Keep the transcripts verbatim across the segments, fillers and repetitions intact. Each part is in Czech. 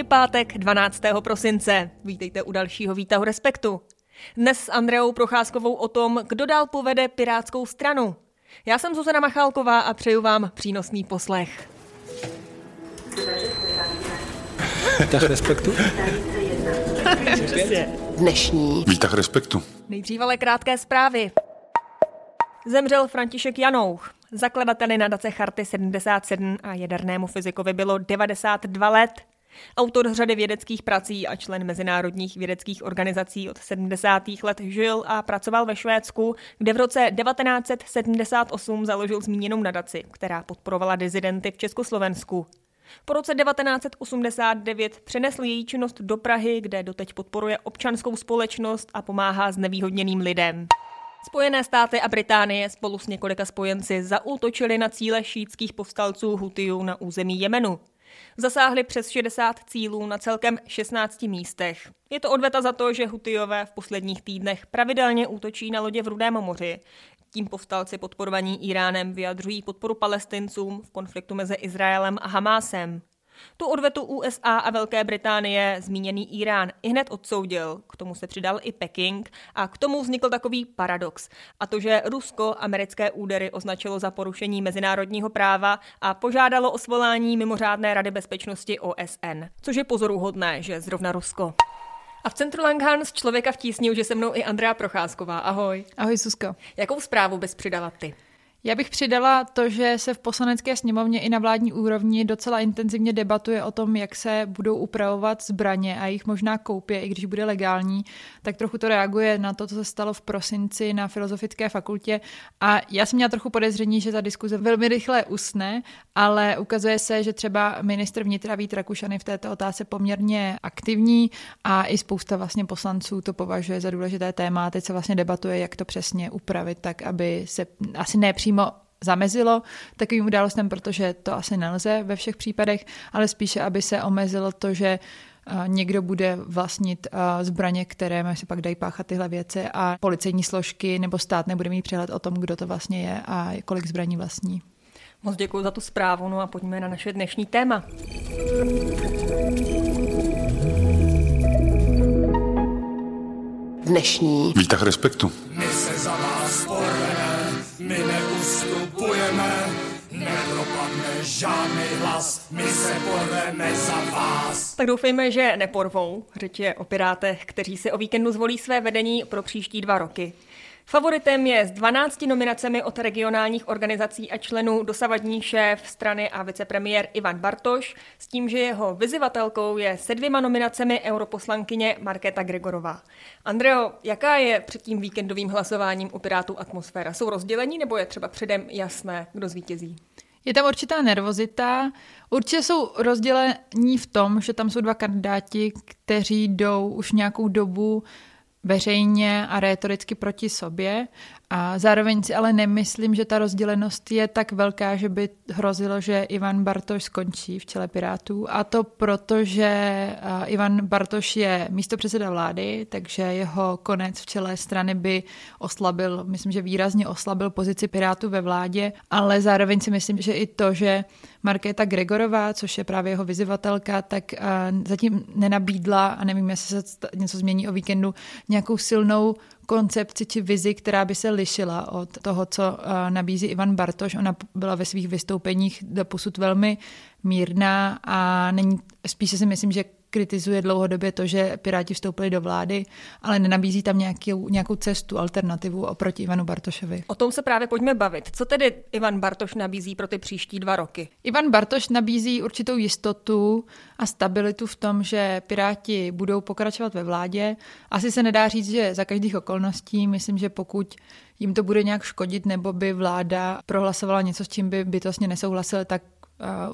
Je pátek dvanáctého prosince. Vítejte u dalšího výtahu Respektu. Dnes s Andreou Procházkovou o tom, kdo dál povede Pirátskou stranu. Já jsem Zuzana Machálková a přeju vám přínosný poslech. Výtah Respektu. Dnešní Výtah Respektu. Nejdřív ale krátké zprávy. Zemřel František Janouch. Zakladateli nadace Charty sedmdesát sedm a jadernému fyzikovi bylo devadesát dva let. Autor řady vědeckých prací a člen mezinárodních vědeckých organizací od sedmdesátých let žil a pracoval ve Švédsku, kde v roce devatenáct set sedmdesát osm založil zmíněnou nadaci, která podporovala dizidenty v Československu. Po roce devatenáct set osmdesát devět přenesl její činnost do Prahy, kde doteď podporuje občanskou společnost a pomáhá znevýhodněným lidem. Spojené státy a Británie spolu s několika spojenci zaútočili na cíle šítských povstalců Hútiů na území Jemenu. Zasáhli přes šedesát cílů na celkem šestnácti místech. Je to odveta za to, že Hútijové v posledních týdnech pravidelně útočí na lodě v Rudém moři. Tím povstalci podporovaní Iránem vyjadřují podporu Palestincům v konfliktu mezi Izraelem a Hamásem. Tu odvetu U S A a Velké Británie zmíněný Irán ihned odsoudil, k tomu se přidal i Peking a k tomu vznikl takový paradox. A to, že Rusko americké údery označilo za porušení mezinárodního práva a požádalo o svolání mimořádné rady bezpečnosti O S N, což je pozoruhodné, že zrovna Rusko. A v centru Langhans člověka v tísni už je se mnou i Andrea Procházková. Ahoj. Ahoj, Zuzko. Jakou zprávu bys přidala ty? Já bych přidala to, že se v poslanecké sněmovně i na vládní úrovni docela intenzivně debatuje o tom, jak se budou upravovat zbraně a jejich možná koupě, i když bude legální. Tak trochu to reaguje na to, co se stalo v prosinci na Filozofické fakultě. A já jsem měla trochu podezření, že ta diskuze velmi rychle usne, ale ukazuje se, že třeba ministr vnitra Vít Rakušany v této otázce poměrně aktivní a i spousta vlastně poslanců to považuje za důležité téma. Teď se vlastně debatuje, jak to přesně upravit, tak aby se asi nepříjemně zamezilo takovým událostem, protože to asi nelze ve všech případech, ale spíše, aby se omezilo to, že někdo bude vlastnit zbraně, které se pak dají páchat tyhle věci a policejní složky nebo stát nebude mít přehled o tom, kdo to vlastně je a kolik zbraní vlastní. Moc děkuji za tu zprávu, no a pojďme na naše dnešní téma. Dnešní Výtah Respektu. My se za vás porveme, my neustupujeme, nepropadne žádný hlas, my se porveme za vás. Tak doufejme, že neporvou. Řeč je o Pirátech, kteří si o víkendu zvolí své vedení pro příští dva roky. Favoritem je s dvanácti nominacemi od regionálních organizací a členů dosavadní šéf strany a vicepremiér Ivan Bartoš, s tím, že jeho vyzývatelkou je se dvěma nominacemi europoslankyně Markéta Gregorová. Andreo, jaká je před tím víkendovým hlasováním u Pirátů atmosféra? Jsou rozdělení nebo je třeba předem jasné, kdo zvítězí? Je tam určitá nervozita. Určitě jsou rozdělení v tom, že tam jsou dva kandidáti, kteří jdou už nějakou dobu veřejně a rétoricky proti sobě a zároveň si ale nemyslím, že ta rozdělenost je tak velká, že by hrozilo, že Ivan Bartoš skončí v čele Pirátů, a to proto, že Ivan Bartoš je místopředseda vlády, takže jeho konec v čele strany by oslabil, myslím, že výrazně oslabil pozici Pirátů ve vládě, ale zároveň si myslím, že i to, že Markéta Gregorová, což je právě jeho vyzývatelka, tak zatím nenabídla, a nevím, jestli se něco změní o víkendu, nějakou silnou koncepci či vizi, která by se lišila od toho, co nabízí Ivan Bartoš. Ona byla ve svých vystoupeních doposud velmi mírná a není, spíše si myslím, že kritizuje dlouhodobě to, že Piráti vstoupili do vlády, ale nenabízí tam nějakou, nějakou cestu, alternativu oproti Ivanu Bartošovi. O tom se právě pojďme bavit. Co tedy Ivan Bartoš nabízí pro ty příští dva roky? Ivan Bartoš nabízí určitou jistotu a stabilitu v tom, že Piráti budou pokračovat ve vládě. Asi se nedá říct, že za každých okolností, myslím, že pokud jim to bude nějak škodit nebo by vláda prohlasovala něco, s čím by bytostně nesouhlasili, tak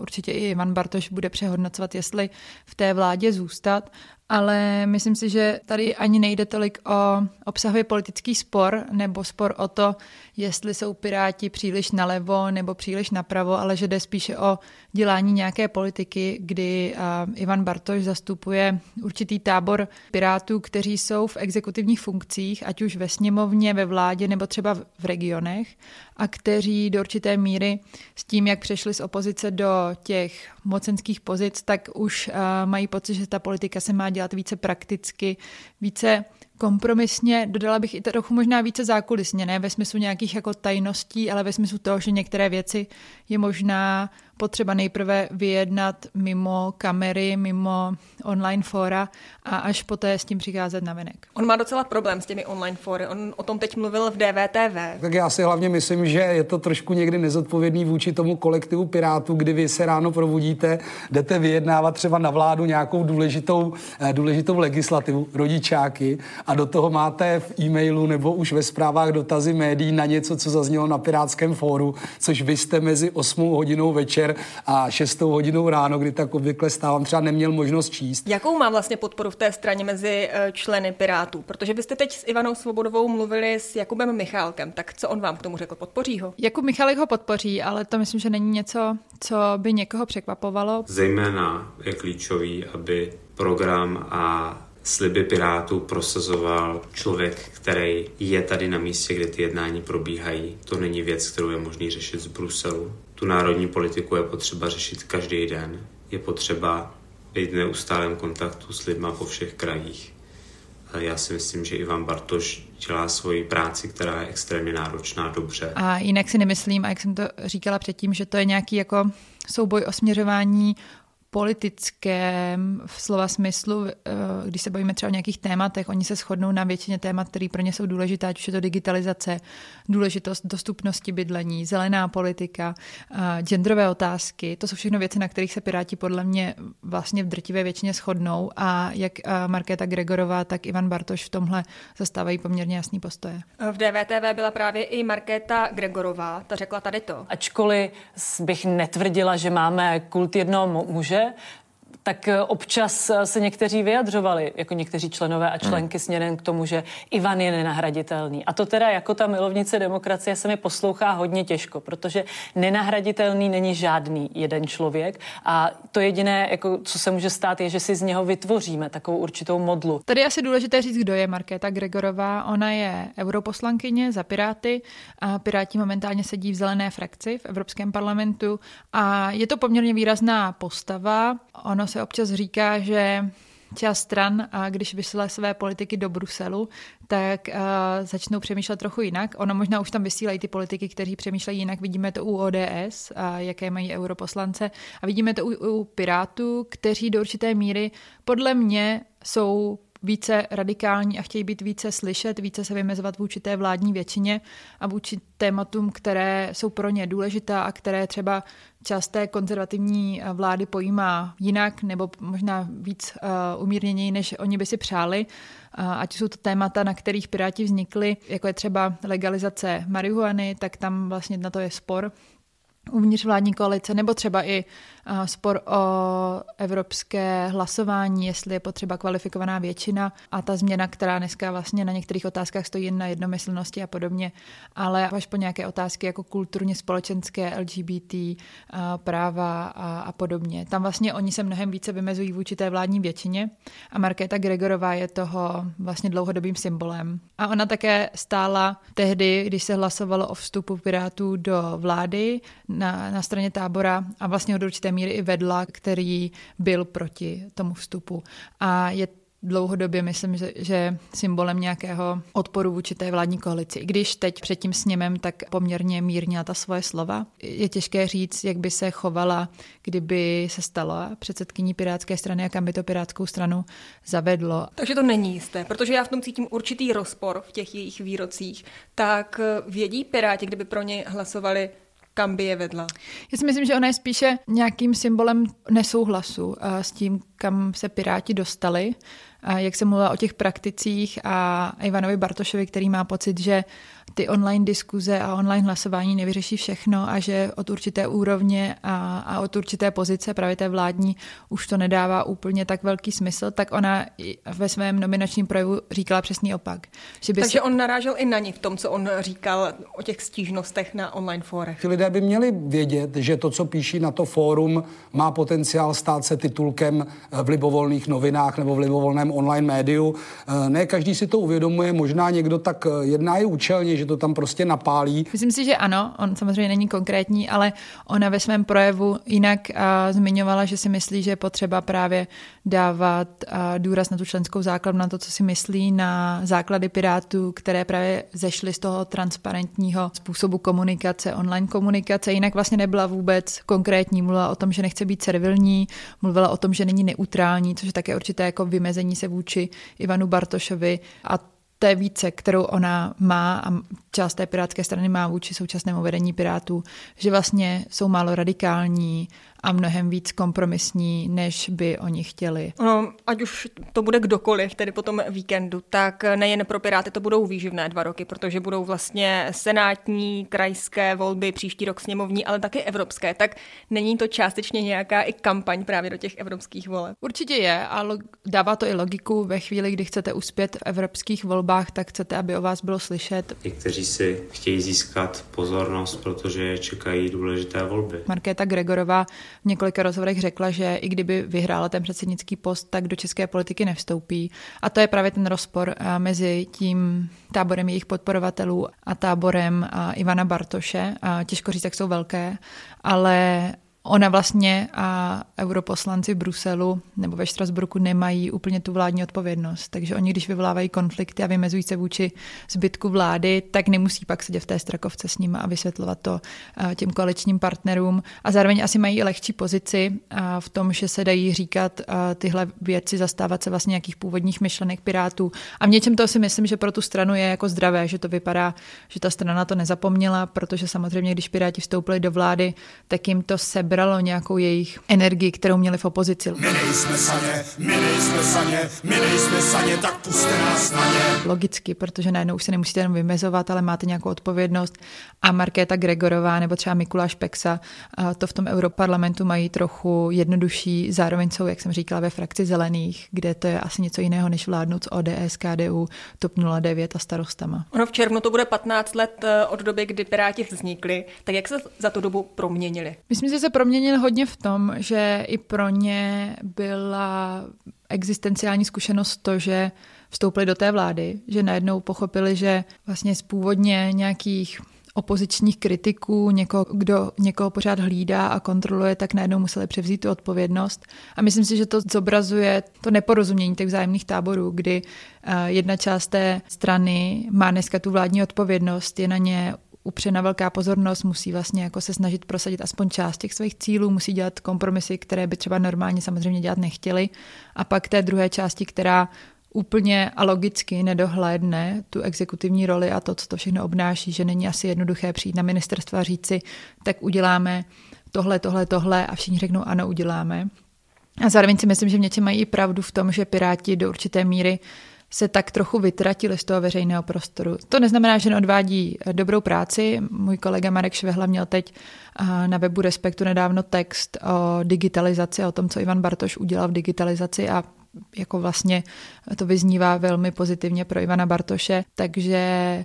určitě i Ivan Bartoš bude přehodnocovat, jestli v té vládě zůstat ale myslím si, že tady ani nejde tolik o obsahově politický spor nebo spor o to, jestli jsou Piráti příliš nalevo nebo příliš napravo, ale že jde spíše o dělání nějaké politiky, kdy Ivan Bartoš zastupuje určitý tábor Pirátů, kteří jsou v exekutivních funkcích, ať už ve sněmovně, ve vládě nebo třeba v regionech, a kteří do určité míry s tím, jak přešli z opozice do těch mocenských pozic, tak už mají pocit, že ta politika se má dělat více prakticky, více kompromisně, dodala bych i trochu možná více zákulisně, ne ve smyslu nějakých jako tajností, ale ve smyslu toho, že některé věci je možná potřeba nejprve vyjednat mimo kamery, mimo online fóra a až poté s tím přicházet na venek. On má docela problém s těmi online fóry, on o tom teď mluvil v D V T V. Tak já si hlavně myslím, že je to trošku někdy nezodpovědný vůči tomu kolektivu Pirátů, kdy vy se ráno probudíte, jdete vyjednávat třeba na vládu nějakou důležitou, důležitou legislativu, rodičáky, a do toho máte v e-mailu nebo už ve zprávách dotazy médií na něco, co zaznělo na Pirátském fóru, což vy jste mezi osmou hodinou večer a šestou hodinou ráno, kdy tak obvykle stávám, třeba neměl možnost číst. Jakou má vlastně podporu v té straně mezi členy Pirátů? Protože vy jste teď s Ivanou Svobodovou mluvili s Jakubem Michálkem, tak co on vám k tomu řekl? Podpoří ho? Jakub Michálek ho podpoří, ale to myslím, že není něco, co by někoho překvapovalo. Zejména je klíčový, aby program a sliby Pirátů prosazoval člověk, který je tady na místě, kde ty jednání probíhají. To není věc, kterou je možný řešit z Bruselu. Tu národní politiku je potřeba řešit každý den. Je potřeba být v neustálém kontaktu s lidma po všech krajích. A já si myslím, že Ivan Bartoš dělá svoji práci, která je extrémně náročná, dobře. A jinak si nemyslím, a jak jsem to říkala předtím, že to je nějaký jako souboj o směřování politickém v slova smyslu, když se bavíme třeba o nějakých tématech, oni se shodnou na většině témat, které pro ně jsou důležité, ať už je to digitalizace, důležitost dostupnosti bydlení, zelená politika, genderové otázky. To jsou všechno věci, na kterých se Piráti podle mě vlastně v drtivé většině shodnou a jak Markéta Gregorová, tak Ivan Bartoš v tomhle zastávají poměrně jasný postoje. V D V T V byla právě i Markéta Gregorová, ta řekla tady to. Ačkoliv bych netvrdila, že máme kult jednoho muže, tak občas se někteří vyjadřovali, jako někteří členové a členky směrem k tomu, že Ivan je nenahraditelný. A to teda jako ta milovnice demokracie se mi poslouchá hodně těžko, protože nenahraditelný není žádný jeden člověk a to jediné, jako, co se může stát, je, že si z něho vytvoříme takovou určitou modlu. Tady je asi důležité říct, kdo je Markéta Gregorová. Ona je europoslankyně za Piráty a Piráti momentálně sedí v zelené frakci v Evropském parlamentu a je to poměrně výrazná postava. Ono se občas říká, že část stran, a když vysílá své politiky do Bruselu, tak uh, začnou přemýšlet trochu jinak. Ono možná už tam vysílají ty politiky, kteří přemýšlejí jinak. Vidíme to u O D S, a jaké mají europoslance. A vidíme to u, u Pirátů, kteří do určité míry podle mě jsou více radikální a chtějí být více slyšet, více se vymezovat vůči té vládní většině a vůči tématům, které jsou pro ně důležitá a které třeba část té konzervativní vlády pojímá jinak nebo možná víc uh, umírněněji, než oni by si přáli. Uh, ať jsou to témata, na kterých Piráti vznikli, jako je třeba legalizace marihuany, tak tam vlastně na to je spor uvnitř vládní koalice, nebo třeba i uh, spor o evropské hlasování, jestli je potřeba kvalifikovaná většina a ta změna, která dneska vlastně na některých otázkách stojí jen na jednomyslnosti a podobně, ale až po nějaké otázky jako kulturně společenské, L G B T, uh, práva a, a podobně. Tam vlastně oni se mnohem více vymezují vůči té vládní většině a Markéta Gregorová je toho vlastně dlouhodobým symbolem. A ona také stála tehdy, když se hlasovalo o vstupu Pirátů do vlády, Na, na straně tábora a vlastně ho do určité míry i vedla, který byl proti tomu vstupu. A je dlouhodobě, myslím, že, že symbolem nějakého odporu vůči té vládní koalici. I když teď před tím sněmem tak poměrně mírnila ta svoje slova. Je těžké říct, jak by se chovala, kdyby se stala předsedkyní Pirátské strany a kam by to Pirátskou stranu zavedlo. Takže to není jisté, protože já v tom cítím určitý rozpor v těch jejich výrocích. Tak vědí Piráti, kdyby pro ně hlasovali, kam by je vedla? Já si myslím, že ona je spíše nějakým symbolem nesouhlasu s tím, kam se Piráti dostali. jak jsem mluvila o těch prakticích a Ivanovi Bartošovi, který má pocit, že ty online diskuze a online hlasování nevyřeší všechno a že od určité úrovně a, a od určité pozice právě té vládní už to nedává úplně tak velký smysl, tak ona ve svém nominačním projevu říkala přesný opak. Že by Takže se... on narážel i na ní v tom, co on říkal o těch stížnostech na online fórech. Ti lidé by měli vědět, že to, co píší na to fórum, má potenciál stát se titulkem v libovolných novinách nebo v libovolném online médiu. Ne každý si to uvědomuje, možná někdo tak jedná i účelně, že to tam prostě napálí. Myslím si, že ano, on samozřejmě není konkrétní, ale ona ve svém projevu jinak a, zmiňovala, že si myslí, že je potřeba právě dávat a, důraz na tu členskou základnu, na to, co si myslí, na základy Pirátů, které právě zešly z toho transparentního způsobu komunikace, online komunikace. Jinak vlastně nebyla vůbec konkrétní, mluvila o tom, že nechce být servilní, mluvila o tom, že není neutrální, což je také určité jako vymezení se vůči Ivanu Bartošovi a té více, kterou ona má a část té pirátské strany má vůči současnému vedení Pirátů, že vlastně jsou málo radikální a mnohem víc kompromisní, než by oni chtěli. No, ať už to bude kdokoliv, tedy po tom víkendu, tak nejen pro Piráty to budou výživné dva roky, protože budou vlastně senátní, krajské volby, příští rok sněmovní, ale taky evropské. Tak není to částečně nějaká i kampaň právě do těch evropských voleb? Určitě je a lo- dává to i logiku. Ve chvíli, kdy chcete uspět v evropských volbách, tak chcete, aby o vás bylo slyšet. Někteří si chtějí získat pozornost, protože čekají důležité volby. Markéta Gregorová v několika rozhovorech řekla, že i kdyby vyhrála ten předsednický post, tak do české politiky nevstoupí. A to je právě ten rozpor mezi tím táborem jejich podporovatelů a táborem Ivana Bartoše. Těžko říct, jak jsou velké, ale ona vlastně a europoslanci v Bruselu nebo ve Štrasburku nemají úplně tu vládní odpovědnost. Takže oni, když vyvolávají konflikty a vymezují se vůči zbytku vlády, tak nemusí pak sedět v té strakovce s nimi a vysvětlovat to těm koaličním partnerům. A zároveň asi mají i lehčí pozici v tom, že se dají říkat tyhle věci, zastávat se vlastně nějakých původních myšlenek Pirátů. A v něčem to si myslím, že pro tu stranu je jako zdravé, že to vypadá, že ta strana to nezapomněla, protože samozřejmě, když Piráti vstoupili do vlády, tak jim to sebr. bralo nějakou jejich energii, kterou měli v opozici. My nejsme saně, my nejsme saně, my nejsme saně, tak puste nás na ně. Logicky, protože najednou už se nemusíte jenom vymezovat, ale máte nějakou odpovědnost a Markéta Gregorová nebo třeba Mikuláš Pexa to v tom europarlamentu mají trochu jednodušší, zároveň jsou, jak jsem říkala, ve frakci zelených, kde to je asi něco jiného, než vládnout s O D S, K D U, TOP nula devět a starostama. Ono v červnu to bude patnáct let od doby, kdy Piráti vznikli, tak jak se za tu dobu proměnili? Myslím, že se proměnil hodně v tom, že i pro ně byla existenciální zkušenost to, že vstoupili do té vlády, že najednou pochopili, že vlastně z původně nějakých opozičních kritiků, někoho, kdo někoho pořád hlídá a kontroluje, tak najednou museli převzít tu odpovědnost. A myslím si, že to zobrazuje to neporozumění těch vzájemných táborů, kdy jedna část té strany má dneska tu vládní odpovědnost, je na ně upřena velká pozornost, musí vlastně jako se snažit prosadit aspoň část těch svých cílů, musí dělat kompromisy, které by třeba normálně samozřejmě dělat nechtěli. A pak té druhé části, která úplně a logicky nedohlédne tu exekutivní roli a to, co to všechno obnáší, že není asi jednoduché přijít na ministerstvo a říct si, tak uděláme tohle, tohle, tohle a všichni řeknou ano, uděláme. A zároveň si myslím, že v něčem mají i pravdu v tom, že Piráti do určité míry se tak trochu vytratili z toho veřejného prostoru. To neznamená, že neodvádí dobrou práci. Můj kolega Marek Švehla měl teď na webu Respektu nedávno text o digitalizaci, o tom, co Ivan Bartoš udělal v digitalizaci a jako vlastně to vyznívá velmi pozitivně pro Ivana Bartoše, takže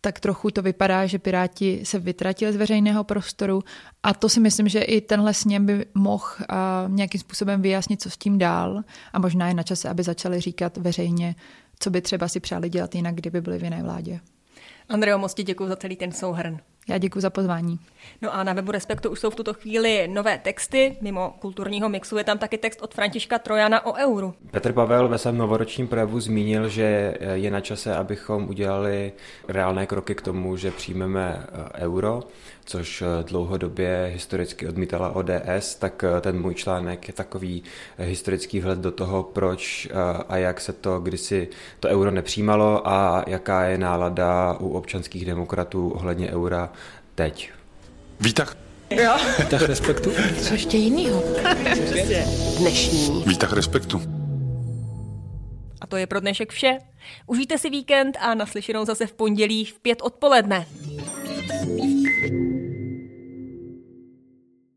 tak trochu to vypadá, že Piráti se vytratili z veřejného prostoru a to si myslím, že i tenhle sněm by mohl nějakým způsobem vyjasnit, co s tím dál a možná je na čase, aby začali říkat veřejně, co by třeba si přáli dělat jinak, kdyby byli v jiné vládě. Andreo, moc ti děkuji za celý ten souhrn. Já děkuji za pozvání. No a na webu Respektu už jsou v tuto chvíli nové texty. Mimo kulturního mixu je tam taky text od Františka Trojana o euru. Petr Pavel ve svém novoročním projevu zmínil, že je na čase, abychom udělali reálné kroky k tomu, že přijmeme euro, což dlouhodobě historicky odmítala O D S, tak ten můj článek je takový historický vhled do toho, proč a jak se to kdysi to euro nepřijímalo a jaká je nálada u občanských demokratů ohledně eura teď. Výtah. Jo. Výtah Respektu. Co ještě jinýho? Dnešní. Výtah Respektu. to je pro dnešek vše. Užijte si víkend a naslyšenou zase v pondělí v pět odpoledne.